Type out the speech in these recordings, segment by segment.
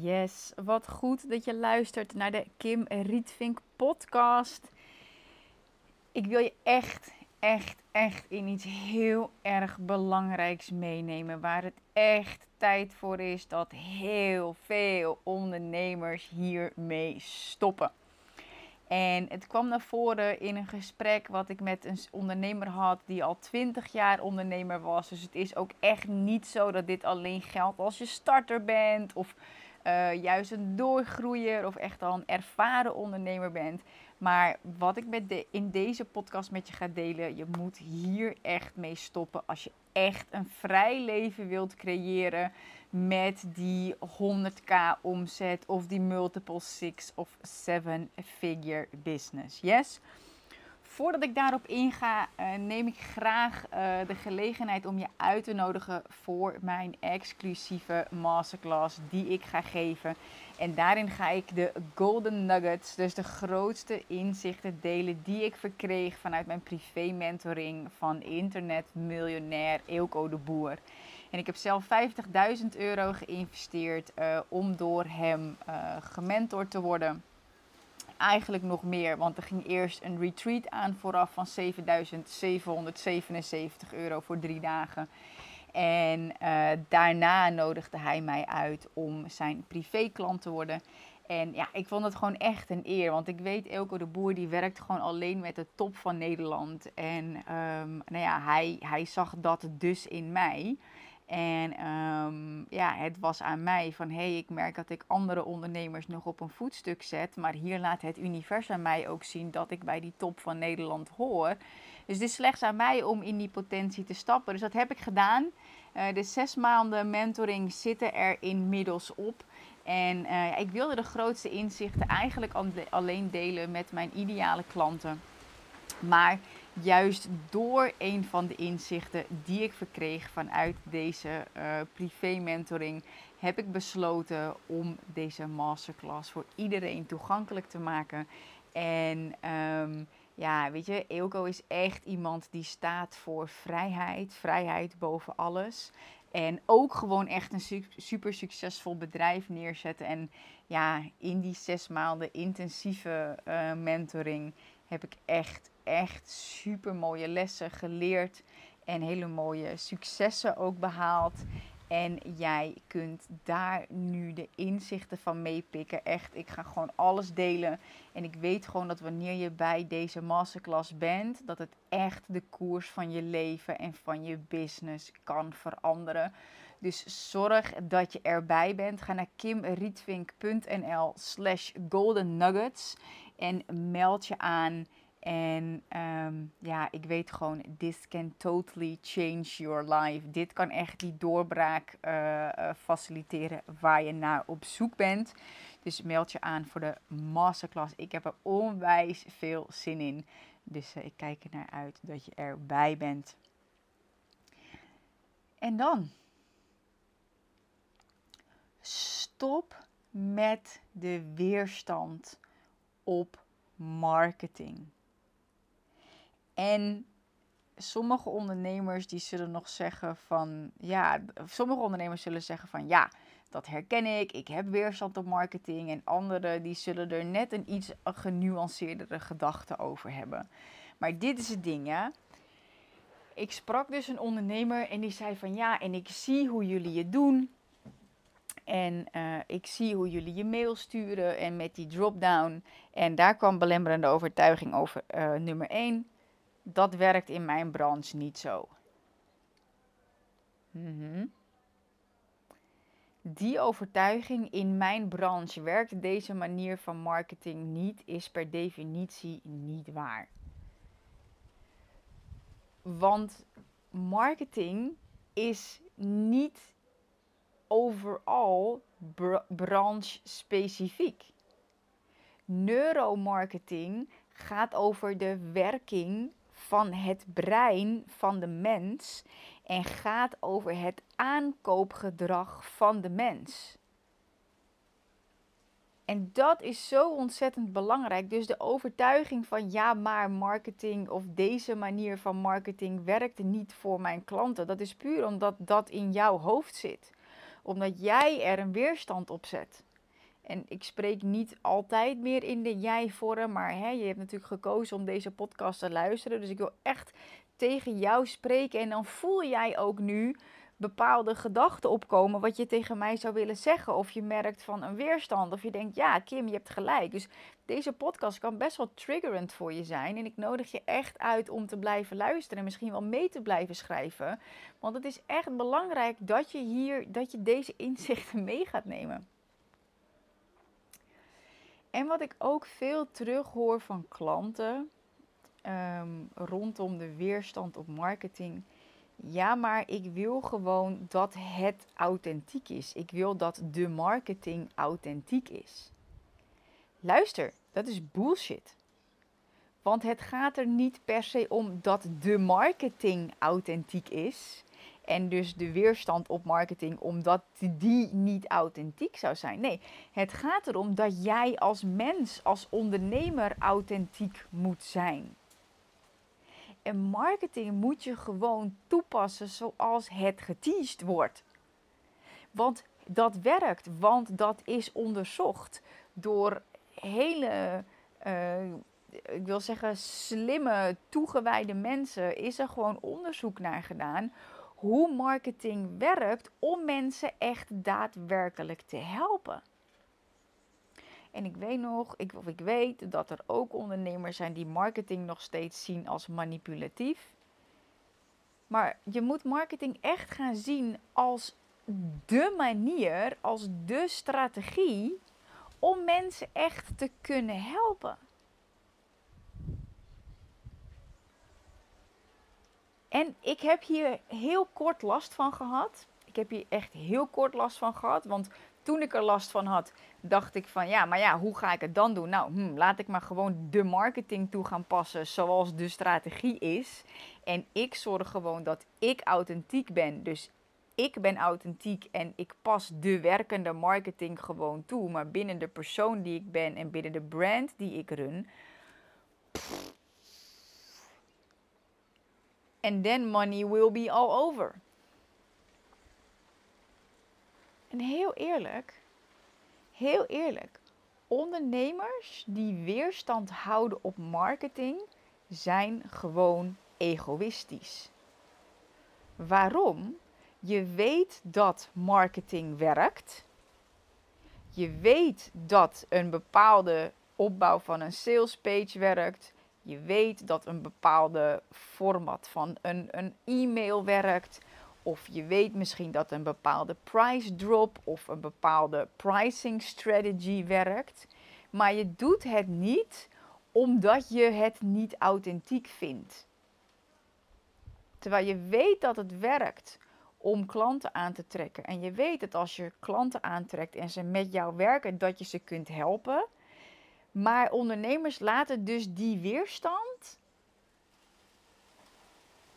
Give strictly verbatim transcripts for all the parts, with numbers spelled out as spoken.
Yes, wat goed dat je luistert naar de Kim Rietvink podcast. Ik wil je echt, echt, echt in iets heel erg belangrijks meenemen. Waar het echt tijd voor is dat heel veel ondernemers hiermee stoppen. En het kwam naar voren in een gesprek wat ik met een ondernemer had die al twintig jaar ondernemer was. Dus het is ook echt niet zo dat dit alleen geldt als je starter bent of uh, juist een doorgroeier of echt al een ervaren ondernemer bent. Maar wat ik met de, in deze podcast met je ga delen, je moet hier echt mee stoppen als je echt een vrij leven wilt creëren met die honderd k omzet of die multiple six of seven figure business. Yes? Voordat ik daarop inga, neem ik graag de gelegenheid om je uit te nodigen voor mijn exclusieve masterclass die ik ga geven. En daarin ga ik de Golden Nuggets, dus de grootste inzichten delen die ik verkreeg vanuit mijn privé mentoring van Internet Miljonair Eelco de Boer. En ik heb zelf vijftigduizend euro geïnvesteerd uh, om door hem uh, gementord te worden. Eigenlijk nog meer, want er ging eerst een retreat aan vooraf van zevenduizend zevenhonderdzevenenzeventig euro voor drie dagen. En uh, daarna nodigde hij mij uit om zijn privéklant te worden. En ja, ik vond het gewoon echt een eer. Want ik weet, Eelco de Boer die werkt gewoon alleen met de top van Nederland. En um, nou ja, hij, hij zag dat dus in mij. En um, ja, het was aan mij van, hé, hey, ik merk dat ik andere ondernemers nog op een voetstuk zet. Maar hier laat het universum mij ook zien dat ik bij die top van Nederland hoor. Dus het is slechts aan mij om in die potentie te stappen. Dus dat heb ik gedaan. Uh, de zes maanden mentoring zitten er inmiddels op. En uh, ik wilde de grootste inzichten eigenlijk alleen delen met mijn ideale klanten. Maar juist door een van de inzichten die ik verkreeg vanuit deze uh, privé-mentoring heb ik besloten om deze masterclass voor iedereen toegankelijk te maken. En um, ja, weet je, Eelco is echt iemand die staat voor vrijheid, vrijheid boven alles. En ook gewoon echt een su- super succesvol bedrijf neerzetten. En ja, in die zes maanden intensieve uh, mentoring heb ik echt, echt super mooie lessen geleerd en hele mooie successen ook behaald. En jij kunt daar nu de inzichten van meepikken. Echt, ik ga gewoon alles delen. En ik weet gewoon dat wanneer je bij deze masterclass bent, dat het echt de koers van je leven en van je business kan veranderen. Dus zorg dat je erbij bent. Ga naar kimrietvink.nl slash golden nuggets en meld je aan. En um, ja, ik weet gewoon, this can totally change your life. Dit kan echt die doorbraak uh, faciliteren waar je naar op zoek bent. Dus meld je aan voor de masterclass. Ik heb er onwijs veel zin in. Dus uh, ik kijk er naar uit dat je erbij bent. En dan. Stop met de weerstand op marketing. En sommige ondernemers die zullen nog zeggen van, ja, sommige ondernemers zullen zeggen van, ja, dat herken ik, ik heb weerstand op marketing. En anderen die zullen er net een iets genuanceerdere gedachte over hebben. Maar dit is het ding, hè. Ik sprak dus een ondernemer en die zei van, ja, en ik zie hoe jullie het doen. En uh, ik zie hoe jullie je mail sturen en met die drop-down. En daar kwam belemmerende overtuiging over uh, nummer één. Dat werkt in mijn branche niet zo. Mm-hmm. Die overtuiging, in mijn branche werkt deze manier van marketing niet, is per definitie niet waar. Want marketing is niet overal br- branche-specifiek. Neuromarketing gaat over de werking van het brein van de mens en gaat over het aankoopgedrag van de mens. En dat is zo ontzettend belangrijk. Dus de overtuiging van, ja, maar marketing of deze manier van marketing werkt niet voor mijn klanten. Dat is puur omdat dat in jouw hoofd zit. Omdat jij er een weerstand op zet. En ik spreek niet altijd meer in de jij-vorm, maar hè, je hebt natuurlijk gekozen om deze podcast te luisteren. Dus ik wil echt tegen jou spreken en dan voel jij ook nu bepaalde gedachten opkomen wat je tegen mij zou willen zeggen. Of je merkt van een weerstand of je denkt, ja Kim, je hebt gelijk. Dus deze podcast kan best wel triggerend voor je zijn. En ik nodig je echt uit om te blijven luisteren en misschien wel mee te blijven schrijven. Want het is echt belangrijk dat je, hier, dat je deze inzichten mee gaat nemen. En wat ik ook veel terughoor van klanten um, rondom de weerstand op marketing. Ja, maar ik wil gewoon dat het authentiek is. Ik wil dat de marketing authentiek is. Luister, dat is bullshit. Want het gaat er niet per se om dat de marketing authentiek is. En dus de weerstand op marketing omdat die niet authentiek zou zijn. Nee, het gaat erom dat jij als mens, als ondernemer authentiek moet zijn. En marketing moet je gewoon toepassen zoals het geteased wordt. Want dat werkt, want dat is onderzocht door hele, uh, ik wil zeggen slimme, toegewijde mensen. Is er gewoon onderzoek naar gedaan hoe marketing werkt om mensen echt daadwerkelijk te helpen. En ik weet nog, ik, of ik weet dat er ook ondernemers zijn die marketing nog steeds zien als manipulatief. Maar je moet marketing echt gaan zien als de manier, als de strategie om mensen echt te kunnen helpen. En ik heb hier heel kort last van gehad. Ik heb hier echt heel kort last van gehad, want toen ik er last van had, dacht ik van ja, maar ja, hoe ga ik het dan doen? Nou, hm, laat ik maar gewoon de marketing toe gaan passen zoals de strategie is. En ik zorg gewoon dat ik authentiek ben. Dus ik ben authentiek en ik pas de werkende marketing gewoon toe. Maar binnen de persoon die ik ben en binnen de brand die ik run. Pff, and then money will be all over. En heel eerlijk, heel eerlijk, ondernemers die weerstand houden op marketing zijn gewoon egoïstisch. Waarom? Je weet dat marketing werkt. Je weet dat een bepaalde opbouw van een salespage werkt. Je weet dat een bepaalde format van een, een e-mail werkt. Of je weet misschien dat een bepaalde price drop of een bepaalde pricing strategy werkt. Maar je doet het niet omdat je het niet authentiek vindt. Terwijl je weet dat het werkt om klanten aan te trekken. En je weet dat als je klanten aantrekt en ze met jou werken, dat je ze kunt helpen. Maar ondernemers laten dus die weerstand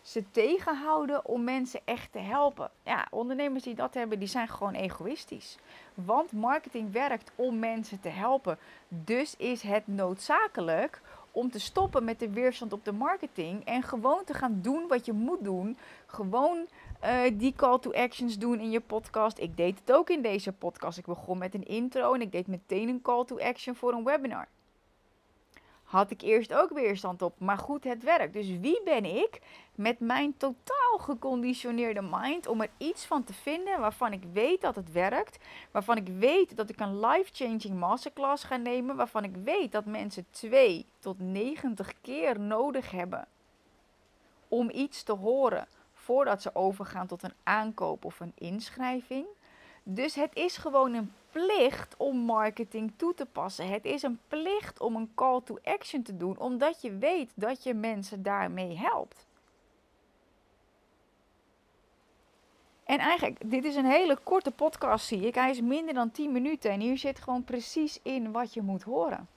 ze tegenhouden om mensen echt te helpen. Ja, ondernemers die dat hebben, die zijn gewoon egoïstisch. Want marketing werkt om mensen te helpen. Dus is het noodzakelijk om te stoppen met de weerstand op de marketing en gewoon te gaan doen wat je moet doen. Gewoon uh, die call to actions doen in je podcast. Ik deed het ook in deze podcast. Ik begon met een intro en ik deed meteen een call to action voor een webinar. Had ik eerst ook weerstand op, maar goed, het werkt. Dus wie ben ik met mijn totaal geconditioneerde mind om er iets van te vinden waarvan ik weet dat het werkt, waarvan ik weet dat ik een life-changing masterclass ga nemen, waarvan ik weet dat mensen twee tot negentig keer nodig hebben om iets te horen voordat ze overgaan tot een aankoop of een inschrijving. Dus het is gewoon een plicht om marketing toe te passen. Het is een plicht om een call to action te doen, omdat je weet dat je mensen daarmee helpt. En eigenlijk, dit is een hele korte podcast, zie ik. Hij is minder dan tien minuten en hier zit gewoon precies in wat je moet horen.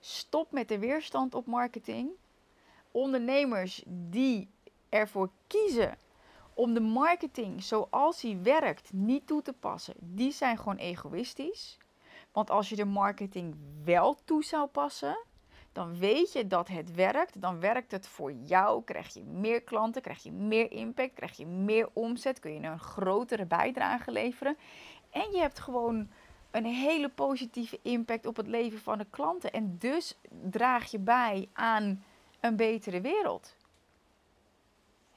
Stop met de weerstand op marketing. Ondernemers die ervoor kiezen om de marketing zoals die werkt niet toe te passen, die zijn gewoon egoïstisch. Want als je de marketing wel toe zou passen, dan weet je dat het werkt. Dan werkt het voor jou. Krijg je meer klanten, krijg je meer impact, krijg je meer omzet. Kun je een grotere bijdrage leveren. En je hebt gewoon een hele positieve impact op het leven van de klanten. En dus draag je bij aan een betere wereld.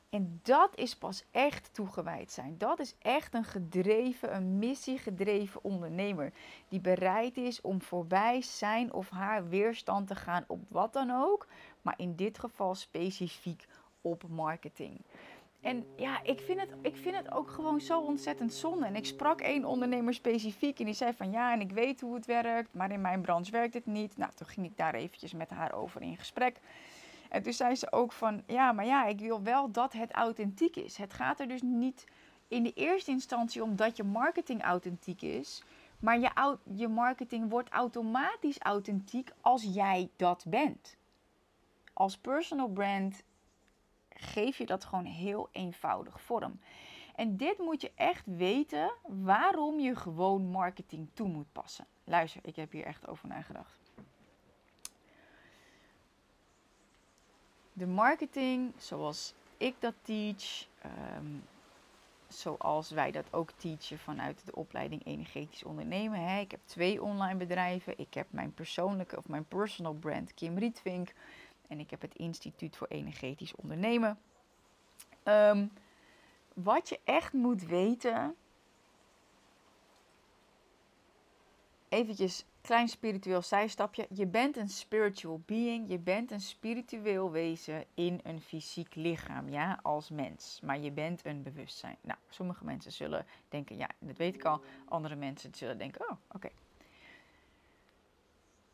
En dat is pas echt toegewijd zijn. Dat is echt een gedreven, een missiegedreven ondernemer. Die bereid is om voorbij zijn of haar weerstand te gaan op wat dan ook. Maar in dit geval specifiek op marketing. En ja, ik vind het, ik vind het ook gewoon zo ontzettend zonde. En ik sprak één ondernemer specifiek en die zei van ja, en ik weet hoe het werkt. Maar in mijn branche werkt het niet. Nou, toen ging ik daar eventjes met haar over in gesprek. En toen zei ze ook van, ja, maar ja, ik wil wel dat het authentiek is. Het gaat er dus niet in de eerste instantie om dat je marketing authentiek is. Maar je, je marketing wordt automatisch authentiek als jij dat bent. Als personal brand geef je dat gewoon heel eenvoudig vorm. En dit moet je echt weten waarom je gewoon marketing toe moet passen. Luister, ik heb hier echt over nagedacht. De marketing, zoals ik dat teach, um, zoals wij dat ook teachen vanuit de opleiding Energetisch Ondernemen. Hè. Ik heb twee online bedrijven. Ik heb mijn persoonlijke of mijn personal brand Kim Rietvink. En ik heb het Instituut voor Energetisch Ondernemen. Um, wat je echt moet weten, eventjes klein spiritueel zijstapje. Je bent een spiritual being. Je bent een spiritueel wezen in een fysiek lichaam. Ja, als mens. Maar je bent een bewustzijn. Nou, sommige mensen zullen denken, ja, dat weet ik al. Andere mensen zullen denken, oh, oké. Okay.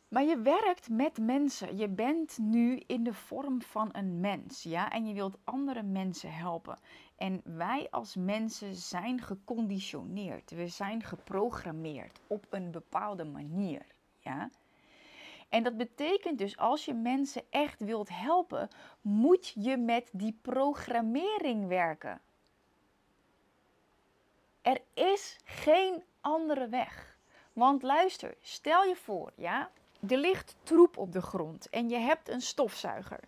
Maar je werkt met mensen. Je bent nu in de vorm van een mens. Ja, en je wilt andere mensen helpen. En wij als mensen zijn geconditioneerd. We zijn geprogrammeerd op een bepaalde manier. Ja. En dat betekent dus als je mensen echt wilt helpen, moet je met die programmering werken. Er is geen andere weg. Want luister, stel je voor, ja. Er ligt troep op de grond en je hebt een stofzuiger.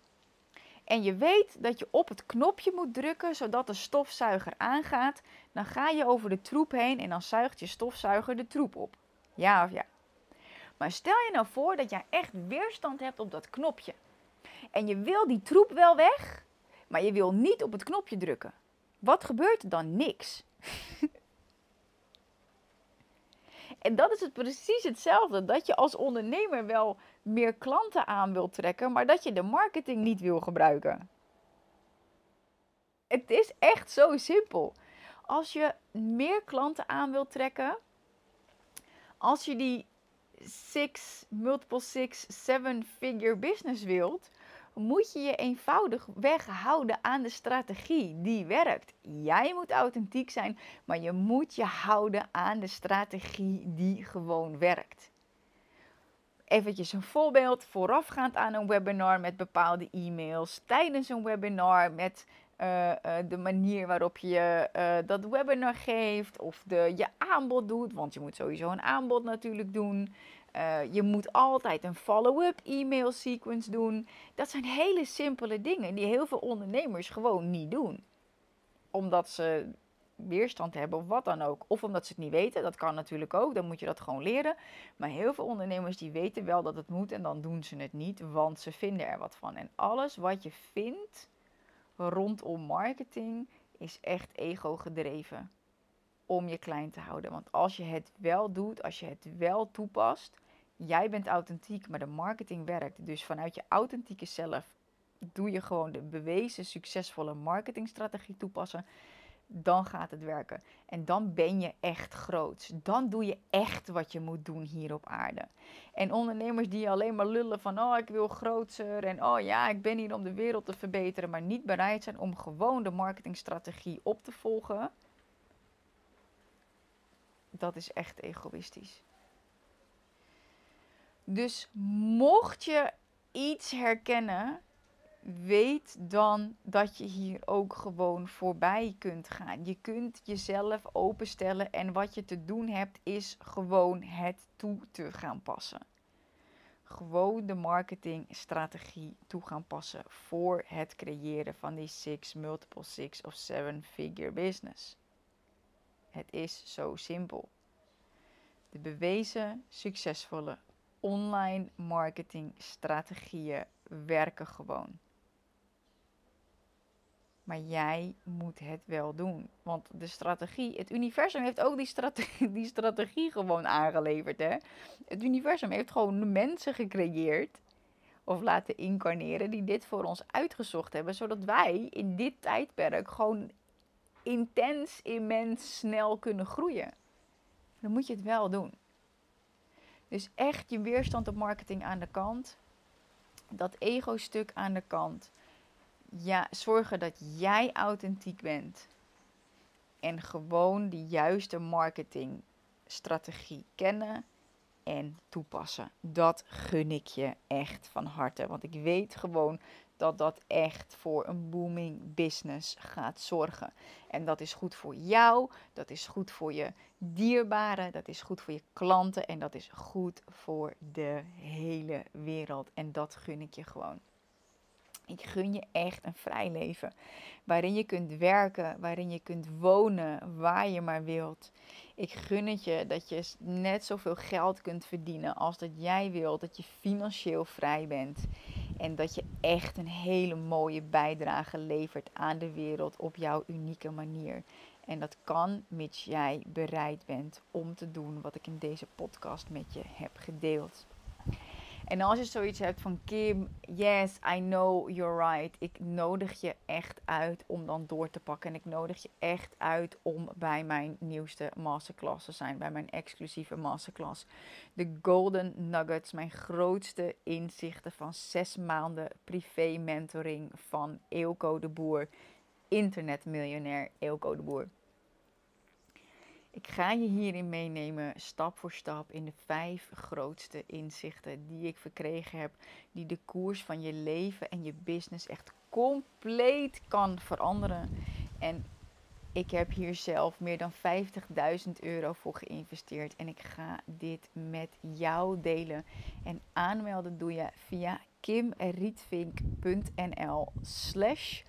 En je weet dat je op het knopje moet drukken zodat de stofzuiger aangaat. Dan ga je over de troep heen en dan zuigt je stofzuiger de troep op. Ja of ja. Maar stel je nou voor dat jij echt weerstand hebt op dat knopje. En je wil die troep wel weg, maar je wil niet op het knopje drukken. Wat gebeurt er dan? Niks. En dat is het precies hetzelfde, dat je als ondernemer wel meer klanten aan wilt trekken, maar dat je de marketing niet wil gebruiken. Het is echt zo simpel. Als je meer klanten aan wilt trekken, als je die six, multiple six, seven figure business wilt, moet je je eenvoudig weghouden aan de strategie die werkt. Jij moet authentiek zijn, maar je moet je houden aan de strategie die gewoon werkt. Eventjes een voorbeeld, voorafgaand aan een webinar met bepaalde e-mails, tijdens een webinar met uh, uh, de manier waarop je uh, dat webinar geeft of de, je aanbod doet, want je moet sowieso een aanbod natuurlijk doen. Uh, je moet altijd een follow-up e-mail sequence doen. Dat zijn hele simpele dingen die heel veel ondernemers gewoon niet doen. Omdat ze weerstand hebben of wat dan ook. Of omdat ze het niet weten. Dat kan natuurlijk ook. Dan moet je dat gewoon leren. Maar heel veel ondernemers die weten wel dat het moet en dan doen ze het niet. Want ze vinden er wat van. En alles wat je vindt rondom marketing is echt ego gedreven. Om je klein te houden. Want als je het wel doet, als je het wel toepast, jij bent authentiek, maar de marketing werkt. Dus vanuit je authentieke zelf doe je gewoon de bewezen succesvolle marketingstrategie toepassen. Dan gaat het werken. En dan ben je echt groots. Dan doe je echt wat je moet doen hier op aarde. En ondernemers die alleen maar lullen van, oh ik wil grootser. En oh ja, ik ben hier om de wereld te verbeteren. Maar niet bereid zijn om gewoon de marketingstrategie op te volgen. Dat is echt egoïstisch. Dus mocht je iets herkennen, weet dan dat je hier ook gewoon voorbij kunt gaan. Je kunt jezelf openstellen en wat je te doen hebt is gewoon het toe te gaan passen. gewoon de marketingstrategie toe gaan passen voor het creëren van die six, multiple six of seven figure business. Het is zo simpel. De bewezen succesvolle online marketingstrategieën werken gewoon. Maar jij moet het wel doen. Want de strategie, het universum heeft ook die strategie, die strategie gewoon aangeleverd. Hè? Het universum heeft gewoon mensen gecreëerd of laten incarneren die dit voor ons uitgezocht hebben. Zodat wij in dit tijdperk gewoon intens, immens, snel kunnen groeien. Dan moet je het wel doen. Dus echt je weerstand op marketing aan de kant. Dat ego-stuk aan de kant. Ja, zorgen dat jij authentiek bent. En gewoon de juiste marketingstrategie kennen en toepassen. Dat gun ik je echt van harte. Want ik weet gewoon dat dat echt voor een booming business gaat zorgen. En dat is goed voor jou, dat is goed voor je dierbaren, dat is goed voor je klanten en dat is goed voor de hele wereld. En dat gun ik je gewoon. Ik gun je echt een vrij leven, waarin je kunt werken, waarin je kunt wonen, waar je maar wilt. Ik gun het je dat je net zoveel geld kunt verdienen als dat jij wilt, dat je financieel vrij bent. En dat je echt een hele mooie bijdrage levert aan de wereld op jouw unieke manier. En dat kan mits jij bereid bent om te doen wat ik in deze podcast met je heb gedeeld. En als je zoiets hebt van Kim, yes, I know you're right. Ik nodig je echt uit om dan door te pakken. En ik nodig je echt uit om bij mijn nieuwste masterclass te zijn. Bij mijn exclusieve masterclass. De Golden Nuggets. Mijn grootste inzichten van zes maanden privé mentoring van Eelco de Boer. Internet Miljonair Eelco de Boer. Ik ga je hierin meenemen, stap voor stap, in de vijf grootste inzichten die ik verkregen heb. Die de koers van je leven en je business echt compleet kan veranderen. En ik heb hier zelf meer dan vijftigduizend euro voor geïnvesteerd. En ik ga dit met jou delen. En aanmelden doe je via kimrietvink.nl slash...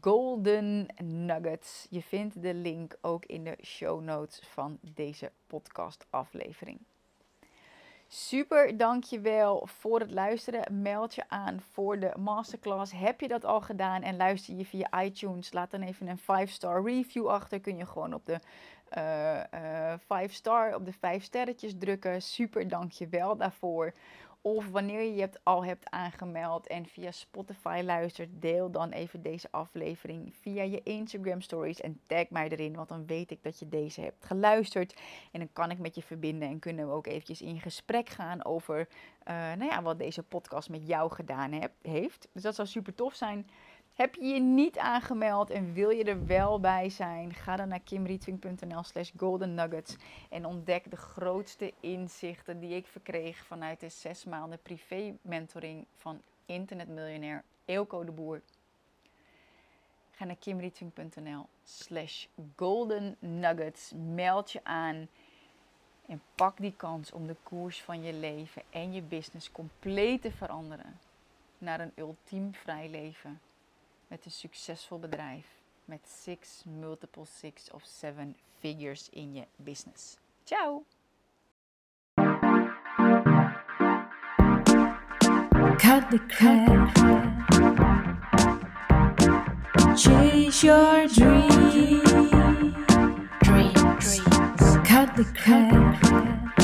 Golden Nuggets. Je vindt de link ook in de show notes van deze podcastaflevering. Super, dankjewel voor het luisteren. Meld je aan voor de masterclass. Heb je dat al gedaan en luister je via iTunes? Laat dan even een vijf-star review achter. Kun je gewoon op de vijf-star, uh, uh, op de vijf sterretjes drukken. Super, dankjewel daarvoor. Of wanneer je je al hebt aangemeld en via Spotify luistert, deel dan even deze aflevering via je Instagram stories en tag mij erin. Want dan weet ik dat je deze hebt geluisterd en dan kan ik met je verbinden en kunnen we ook eventjes in gesprek gaan over uh, nou ja, wat deze podcast met jou gedaan heb, heeft. Dus dat zou super tof zijn. Heb je je niet aangemeld en wil je er wel bij zijn? Ga dan naar kimrietvink.nl slash golden nuggets en ontdek de grootste inzichten die ik verkreeg vanuit de zes maanden privé mentoring van internetmiljonair Eelco de Boer. Ga naar kimrietvink.nl slash golden nuggets. Meld je aan en pak die kans om de koers van je leven en je business compleet te veranderen naar een ultiem vrij leven. Met een succesvol bedrijf. Met six, multiple six of seven figures in je business. Ciao! Cut the crap. Chase your dreams. Dreams. Cut the crap.